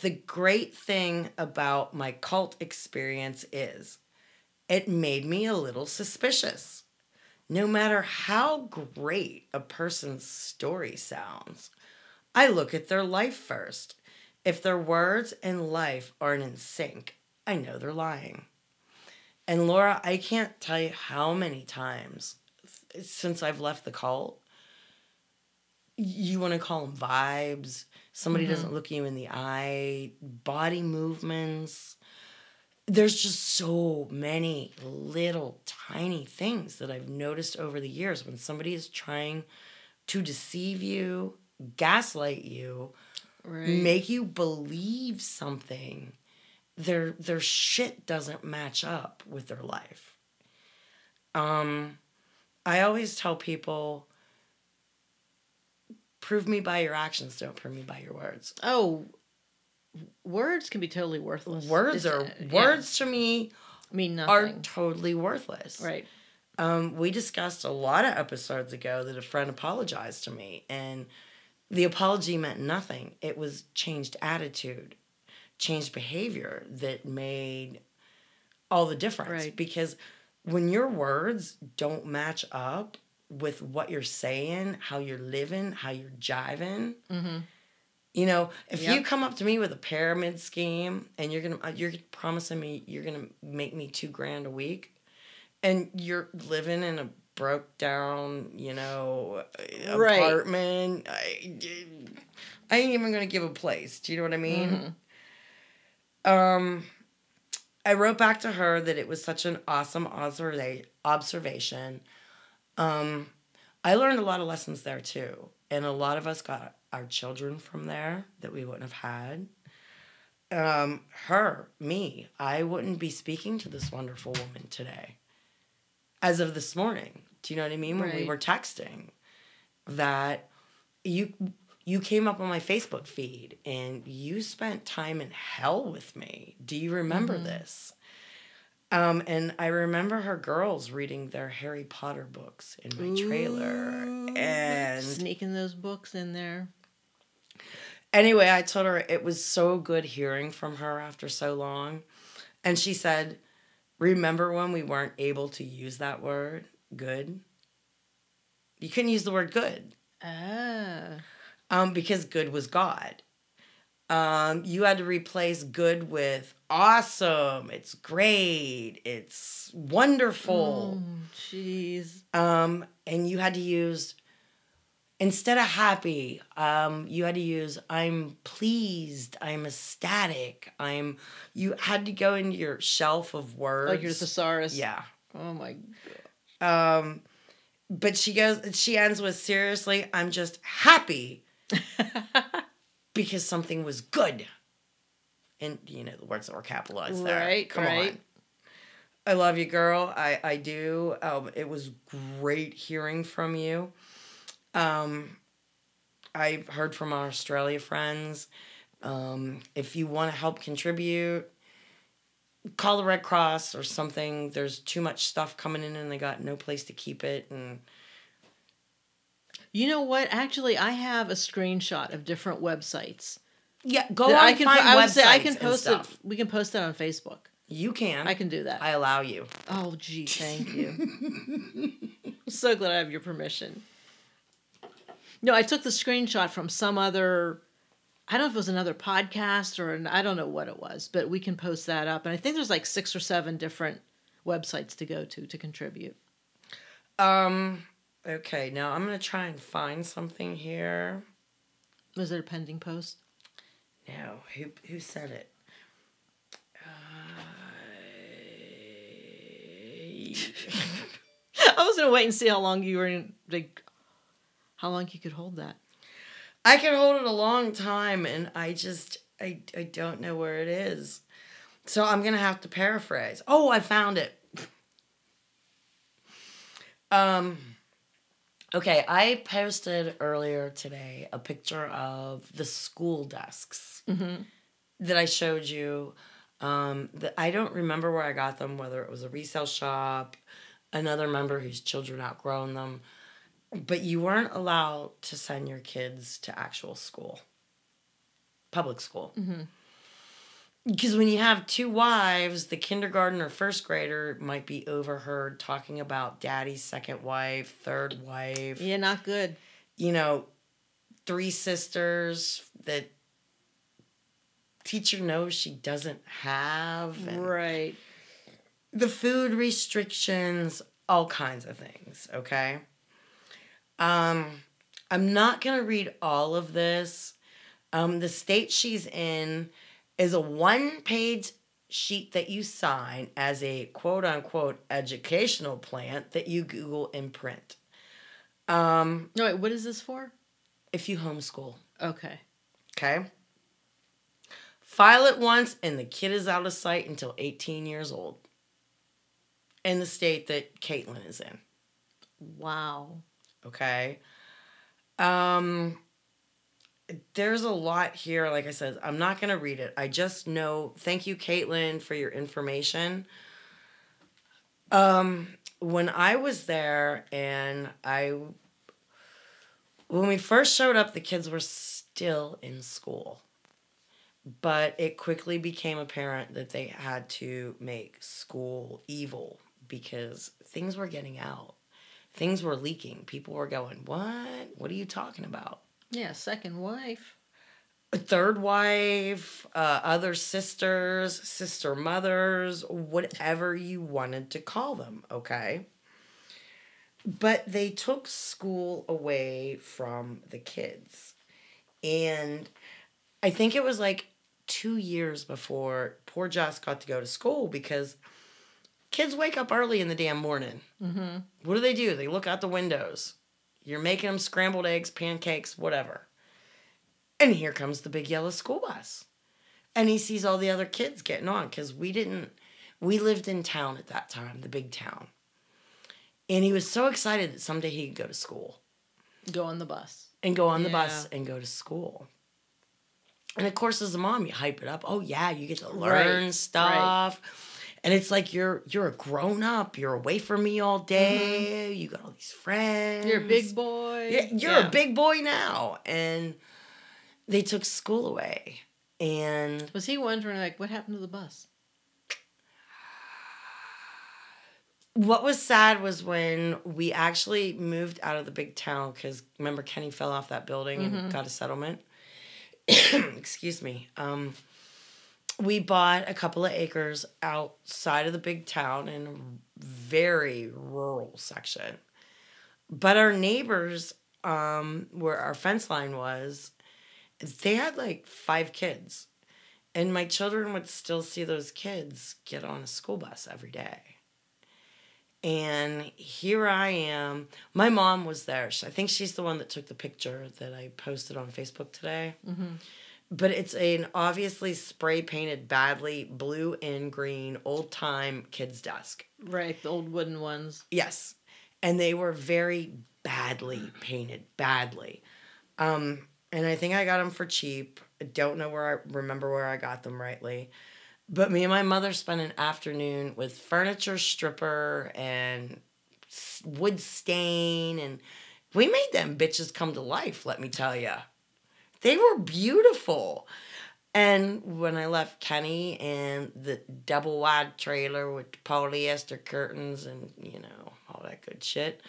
the great thing about my cult experience is it made me a little suspicious. No matter how great a person's story sounds, I look at their life first. If their words and life aren't in sync, I know they're lying. And Laura, I can't tell you how many times since I've left the cult, you want to call them vibes. Somebody mm-hmm. doesn't look you in the eye, body movements. There's just so many little tiny things that I've noticed over the years when somebody is trying to deceive you, gaslight you, make you believe something. Their shit doesn't match up with their life. I always tell people, prove me by your actions, don't prove me by your words. Oh, words can be totally worthless. Words to me mean nothing. Are totally worthless. Right. We discussed a lot of episodes ago that a friend apologized to me, and the apology meant nothing. It was changed attitude, changed behavior that made all the difference. Right. Because when your words don't match up with what you're saying, how you're living, how you're jiving. Mm-hmm. You know, if you come up to me with a pyramid scheme and you're promising me you're gonna make me $2,000 a week, and you're living in a broke down, you know, apartment. I ain't even gonna give a place. Do you know what I mean? Mm-hmm. I wrote back to her that it was such an awesome observation. I learned a lot of lessons there too. And a lot of us got our children from there that we wouldn't have had. I wouldn't be speaking to this wonderful woman today. As of this morning. Do you know what I mean? Right. When we were texting. That you came up on my Facebook feed and you spent time in hell with me. Do you remember mm-hmm. this? And I remember her girls reading their Harry Potter books in my trailer. And sneaking those books in there. Anyway, I told her it was so good hearing from her after so long. And she said, remember when we weren't able to use that word, good? You couldn't use the word good. Oh. Because good was God. You had to replace good with awesome, it's great, it's wonderful. Jeez. And you had to use Instead of happy, you had to use I'm pleased, I'm ecstatic, you had to go into your shelf of words. Like your thesaurus. Yeah. Oh my God. But she ends with seriously, I'm just happy because something was good. And you know, the words that were capitalized there. Right. Come on. I love you, girl. I do. It was great hearing from you. I've heard from our Australia friends. If you want to help contribute, call the Red Cross or something. There's too much stuff coming in and they got no place to keep it. And you know what? Actually, I have a screenshot of different websites. Yeah, go on. I can post it. We can post it on Facebook. You can. I can do that. I allow you. Oh, gee, thank you. I'm so glad I have your permission. No, I took the screenshot from some other, I don't know if it was another podcast or I don't know what it was, but we can post that up. And I think there's like 6 or 7 different websites to go to contribute. Okay, now I'm going to try and find something here. Was it a pending post? No, who said it? I was going to wait and see how long you were in, like, how long you could hold that. I could hold it a long time, and I don't know where it is. So I'm going to have to paraphrase. Oh, I found it. Okay, I posted earlier today a picture of the school desks that I showed you. I don't remember where I got them, whether it was a resale shop, another member whose children outgrown them. But you weren't allowed to send your kids to actual school, public school. Because when you have 2 wives, the kindergarten or first grader might be overheard talking about daddy's second wife, third wife. Yeah, not good. You know, 3 sisters that teacher knows she doesn't have. Right. The food restrictions, all kinds of things, okay? I'm not going to read all of this. The state she's in is a 1-page sheet that you sign as a quote-unquote educational plant that you Google and print. No, wait, what is this for? If you homeschool. Okay. Okay. File it once and the kid is out of sight until 18 years old. In the state that Caitlin is in. Wow. Okay. There's a lot here. Like I said, I'm not going to read it. I just know. Thank you, Caitlin, for your information. When I was there and when we first showed up, the kids were still in school. But it quickly became apparent that they had to make school evil because things were getting out. Things were leaking. People were going, what? What are you talking about? Yeah, second wife. Third wife, other sisters, sister mothers, whatever you wanted to call them, okay? But they took school away from the kids. And I think it was like 2 years before poor Joss got to go to school because kids wake up early in the damn morning. Mm-hmm. What do? They look out the windows. You're making them scrambled eggs, pancakes, whatever. And here comes the big yellow school bus. And he sees all the other kids getting on because we lived in town at that time, the big town. And he was so excited that someday he could go to school. Go on the bus. And go on the bus and go to school. And of course, as a mom, you hype it up. Oh, yeah, you get to learn stuff. Right. And it's like you're a grown-up. You're away from me all day. Mm-hmm. You got all these friends. You're a big boy. You're a big boy now. And they took school away. And was he wondering, like, what happened to the bus? What was sad was when we actually moved out of the big town because, remember, Kenny fell off that building and got a settlement. Excuse me. We bought a couple of acres outside of the big town in a very rural section. But our neighbors where our fence line was, they had like 5 kids. And my children would still see those kids get on a school bus every day. And here I am. My mom was there. I think she's the one that took the picture that I posted on Facebook today. Mm-hmm. But it's an obviously spray-painted, badly blue and green, old-time kids' desk. Right, the old wooden ones. Yes. And they were very badly painted, badly. And I think I got them for cheap. I don't know where I remember where I got them rightly. But me and my mother spent an afternoon with furniture stripper and wood stain. And we made them bitches come to life, let me tell you. They were beautiful. And when I left Kenny and the double-wide trailer with the polyester curtains and, you know, all that good shit,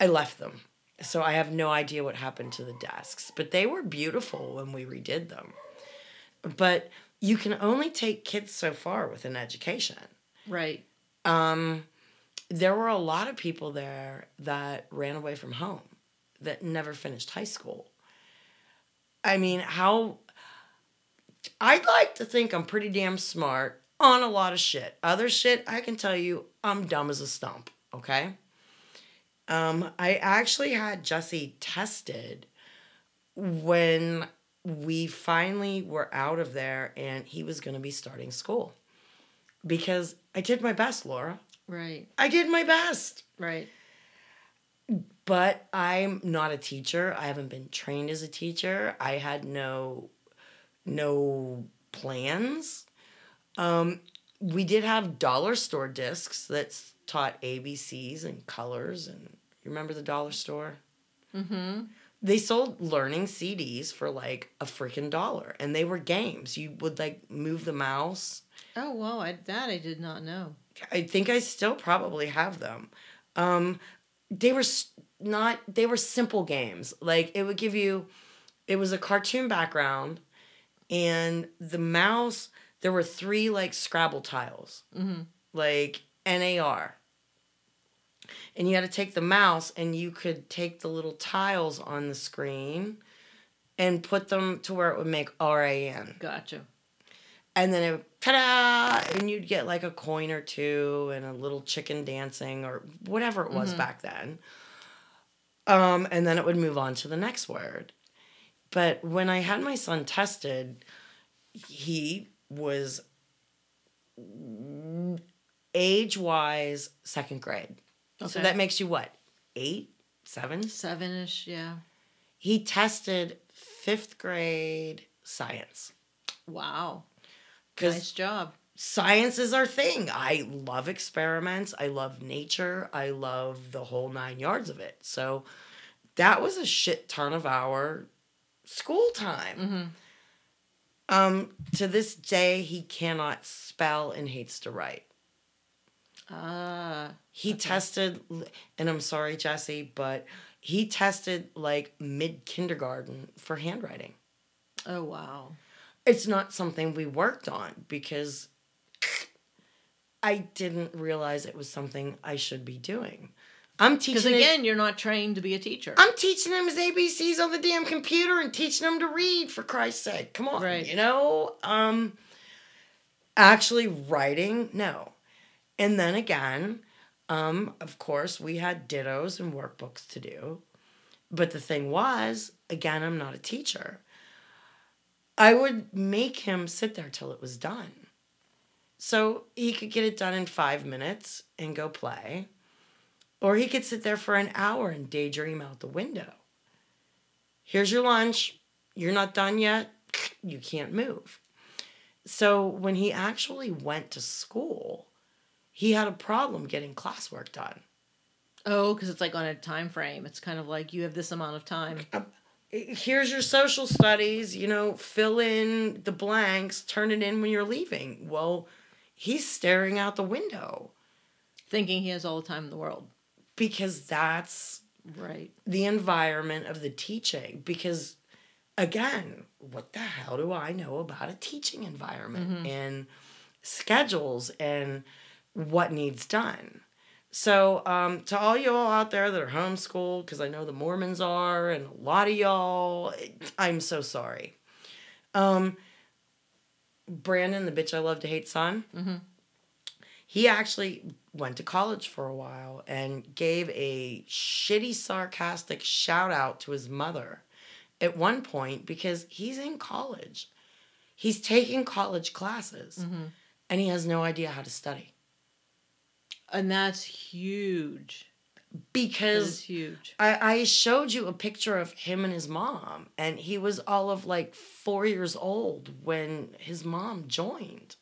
I left them. So I have no idea what happened to the desks. But they were beautiful when we redid them. But you can only take kids so far with an education. Right. There were a lot of people there that ran away from home, that never finished high school. I mean, how... I'd like to think I'm pretty damn smart on a lot of shit. Other shit, I can tell you, I'm dumb as a stump, okay? I actually had Jesse tested when we finally were out of there and he was going to be starting school. Because I did my best, Laura. Right. I did my best. Right. But I'm not a teacher. I haven't been trained as a teacher. I had no plans. We did have dollar store discs that taught ABCs and colors. And you remember the dollar store? Mm-hmm. They sold learning CDs for like a freaking $1. And they were games. You would like move the mouse. Oh, wow. That I did not know. I think I still probably have them. They were simple games. Like, it was a cartoon background, and the mouse, there were 3, like, Scrabble tiles. Mm-hmm. Like, NAR. And you had to take the mouse, and you could take the little tiles on the screen and put them to where it would make RAN. Gotcha. And then it would, ta-da! And you'd get like a coin or two and a little chicken dancing or whatever it was back then. And then it would move on to the next word. But when I had my son tested, he was age-wise 2nd grade. Okay. So that makes you what? 8? 7? 7-ish, yeah. He tested 5th grade science. Wow. Nice job. Science is our thing. I love experiments. I love nature. I love the whole 9 yards of it. So that was a shit ton of our school time. Mm-hmm. To this day, he cannot spell and hates to write. He tested, and I'm sorry, Jesse, but he tested like mid-kindergarten for handwriting. Oh, wow. It's not something we worked on because I didn't realize it was something I should be doing. I'm teaching. Because again, you're not trained to be a teacher. I'm teaching him his ABCs on the damn computer and teaching him to read, for Christ's sake. Come on, right. You know? Actually writing, no. And then again, of course, we had dittos and workbooks to do. But the thing was, again, I'm not a teacher. I would make him sit there till it was done. So he could get it done in 5 minutes and go play. Or he could sit there for an hour and daydream out the window. Here's your lunch. You're not done yet. You can't move. So when he actually went to school, he had a problem getting classwork done. Oh, because it's like on a time frame. It's kind of like you have this amount of time. Here's your social studies, you know, fill in the blanks, turn it in when you're leaving. Well, he's staring out the window. Thinking he has all the time in the world. Because that's right. The environment of the teaching. Because, again, what the hell do I know about a teaching environment and schedules and what needs done? So to all y'all out there that are homeschooled, because I know the Mormons are, and a lot of y'all, I'm so sorry. Brandon, the bitch I love to hate son, mm-hmm. he actually went to college for a while and gave a shitty, sarcastic shout out to his mother at one point because he's in college. He's taking college classes, mm-hmm. and he has no idea how to study. And that's huge. Because that is huge. I showed you a picture of him and his mom, and he was all of like 4 years old when his mom joined.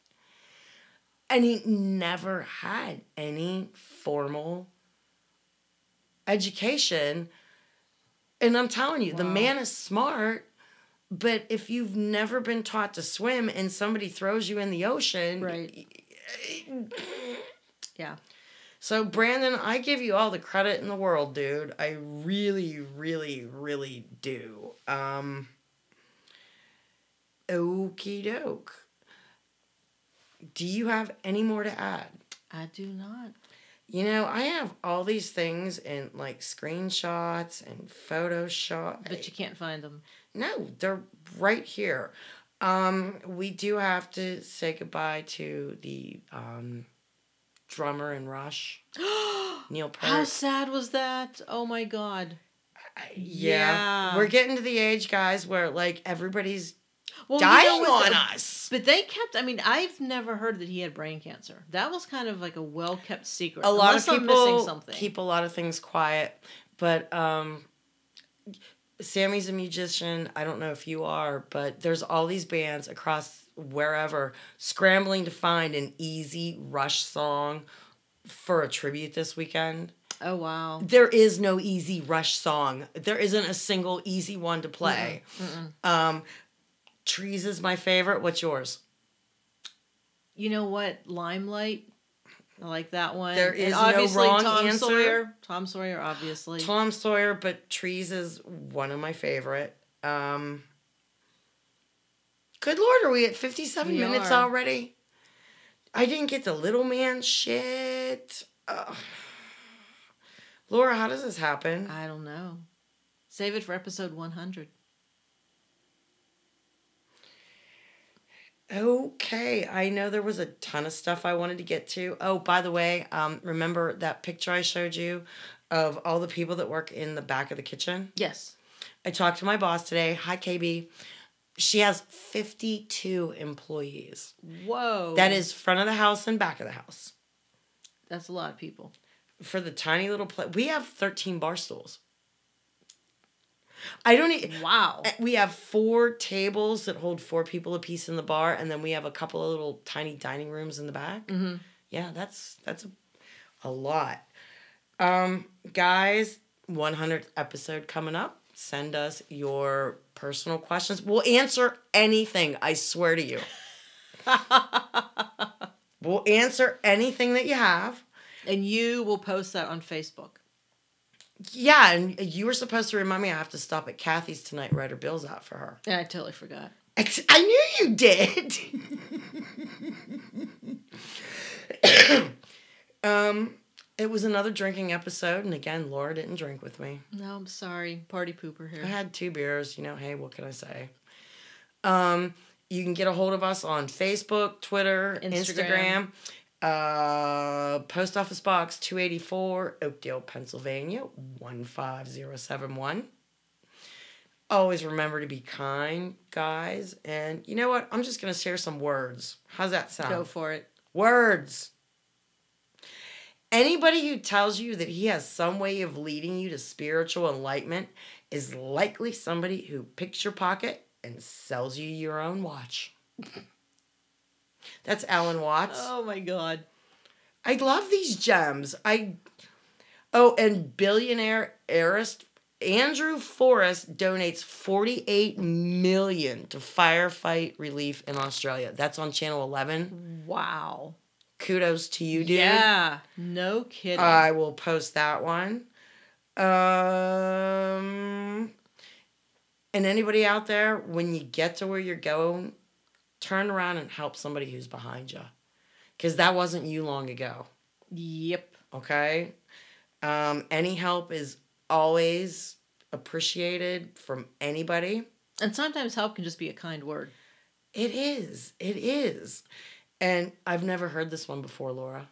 And he never had any formal education. And I'm telling you, wow. The man is smart, but if you've never been taught to swim and somebody throws you in the ocean... Right. Yeah. So, Brandon, I give you all the credit in the world, dude. I really, really, really do. Okie doke. Do you have any more to add? I do not. You know, I have all these things in, like, screenshots and Photoshop. But you can't find them. No, they're right here. We do have to say goodbye to the... drummer in Rush, Neil Peart. How sad was that? Oh my God. Yeah. We're getting to the age, guys, where like everybody's dying on us. But they kept, I mean, I've never heard that he had brain cancer. That was kind of like a well-kept secret. A lot of people keep a lot of things quiet, but Sammy's a musician. I don't know if you are, but there's all these bands across wherever scrambling to find an easy Rush song for a tribute this weekend. Oh wow. There is no easy Rush song. There isn't a single easy one to play. Mm-mm. Mm-mm. Trees is my favorite. What's yours? You know what? Limelight. I like that one. There is no wrong answer. Tom Sawyer, obviously. Tom Sawyer, but Trees is one of my favorite. Good Lord, are we at 57 minutes already? I didn't get the little man shit. Ugh. Laura, how does this happen? I don't know. Save it for episode 100. Okay. I know there was a ton of stuff I wanted to get to. Oh, by the way, remember that picture I showed you of all the people that work in the back of the kitchen? Yes. I talked to my boss today. Hi, KB. She has 52 employees. Whoa. That is front of the house and back of the house. That's a lot of people. For the tiny little place. We have 13 bar stools. I don't even... Wow. We have 4 tables that hold 4 people apiece in the bar, and then we have a couple of little tiny dining rooms in the back. Mm-hmm. Yeah, that's a lot. Guys, 100th episode coming up. Send us your personal questions. We'll answer anything, I swear to you. We'll answer anything that you have. And you will post that on Facebook. Yeah, and you were supposed to remind me I have to stop at Kathy's tonight, write her bills out for her. Yeah, I totally forgot. I knew you did. It was another drinking episode, and again, Laura didn't drink with me. No, I'm sorry. Party pooper here. I had 2 beers. You know, hey, what can I say? You can get a hold of us on Facebook, Twitter, Instagram. Post Office Box 284, Oakdale, Pennsylvania, 15071. Always remember to be kind, guys. And you know what? I'm just going to share some words. How's that sound? Go for it. Words. Anybody who tells you that he has some way of leading you to spiritual enlightenment is likely somebody who picks your pocket and sells you your own watch. That's Alan Watts. Oh, my God. I love these gems. Oh, and billionaire heiress Andrew Forrest donates $48 million to firefight relief in Australia. That's on Channel 11. Wow. Kudos to you, dude. Yeah, no kidding. I will post that one. And anybody out there, when you get to where you're going, turn around and help somebody who's behind you. Because that wasn't you long ago. Yep. okay? Any help is always appreciated from anybody. And sometimes help can just be a kind word. It is. It is. And I've never heard this one before, Laura.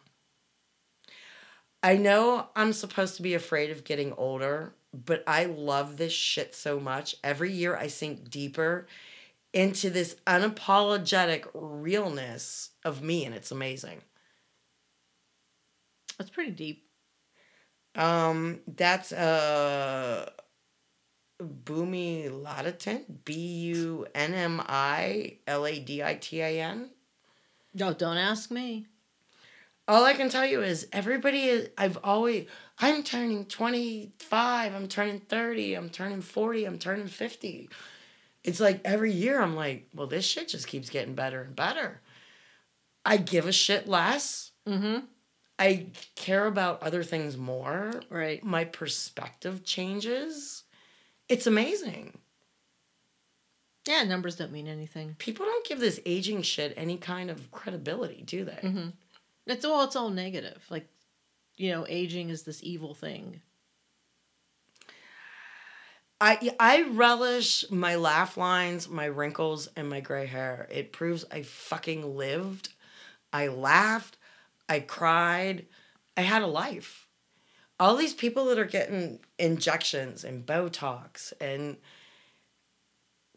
I know I'm supposed to be afraid of getting older, but I love this shit so much. Every year I sink deeper into this unapologetic realness of me, and it's amazing. That's pretty deep. That's Bunmi Laditan, Bunmi Laditan. No, don't ask me. All I can tell you is everybody is, I'm turning 25, I'm turning 30, I'm turning 40, I'm turning 50. It's like every year I'm like, well, this shit just keeps getting better and better. I give a shit less. Mm-hmm. I care about other things more. Right. My perspective changes. It's amazing. Yeah, numbers don't mean anything. People don't give this aging shit any kind of credibility, do they? Mm-hmm. It's all negative. Like, you know, aging is this evil thing. I relish my laugh lines, my wrinkles, and my gray hair. It proves I fucking lived. I laughed. I cried. I had a life. All these people that are getting injections and Botox and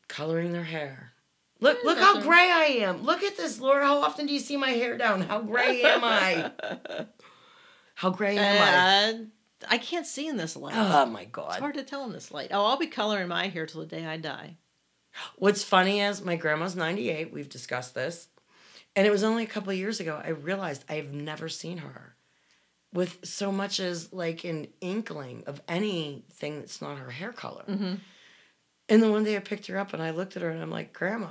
coloring their hair. Look how gray I am. Look at this, Laura. How often do you see my hair down? How gray am I? How gray am I? I can't see in this light. Oh, my God. It's hard to tell in this light. Oh, I'll be coloring my hair till the day I die. What's funny is my grandma's 98. We've discussed this. And it was only a couple of years ago I realized I've never seen her with so much as like an inkling of anything that's not her hair color. Mm-hmm. And then one day I picked her up and I looked at her and I'm like, Grandma,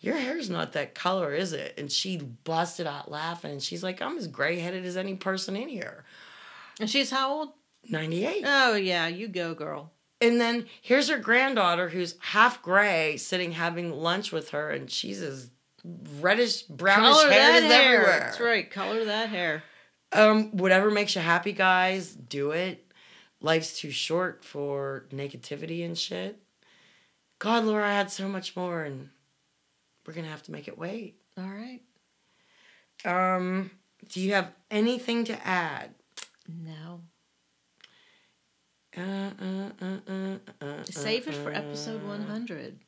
your hair's not that color, is it? And she busted out laughing and she's like, I'm as gray-headed as any person in here. And she's how old? 98. Oh, yeah. You go, girl. And then here's her granddaughter who's half gray sitting having lunch with her. And she's as reddish, brownish color hair as everywhere. That's right. Color that hair. Whatever makes you happy, guys, do it. Life's too short for negativity and shit. God, Laura, I had so much more and we're going to have to make it wait. All right. Do you have anything to add? No. Save it for episode 100.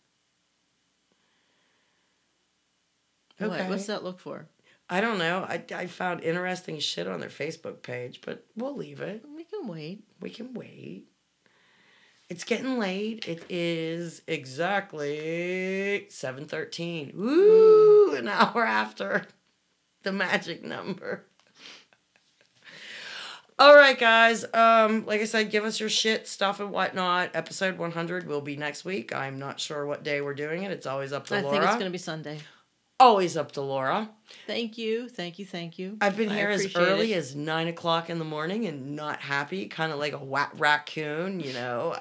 Okay. What? What's that look for? I don't know. I found interesting shit on their Facebook page, but we'll leave it. We can wait. We can wait. It's getting late. It is exactly 7:13. Ooh, an hour after the magic number. All right, guys. Like I said, give us your shit, stuff, and whatnot. Episode 100 will be next week. I'm not sure what day we're doing it. It's always up to Laura. I think it's going to be Sunday. Always up to Laura. Thank you. Thank you. Thank you. I've been here as early as 9 o'clock in the morning and not happy. Kind of like a wet raccoon, you know.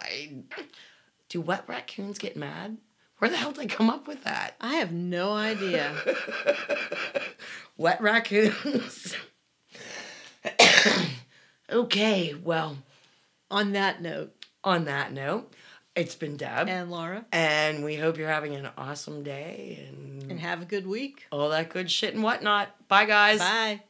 Do wet raccoons get mad? Where the hell did I come up with that? I have no idea. Wet raccoons. Okay, well, on that note, it's been Deb. And Laura. And we hope you're having an awesome day. And have a good week. All that good shit and whatnot. Bye, guys. Bye.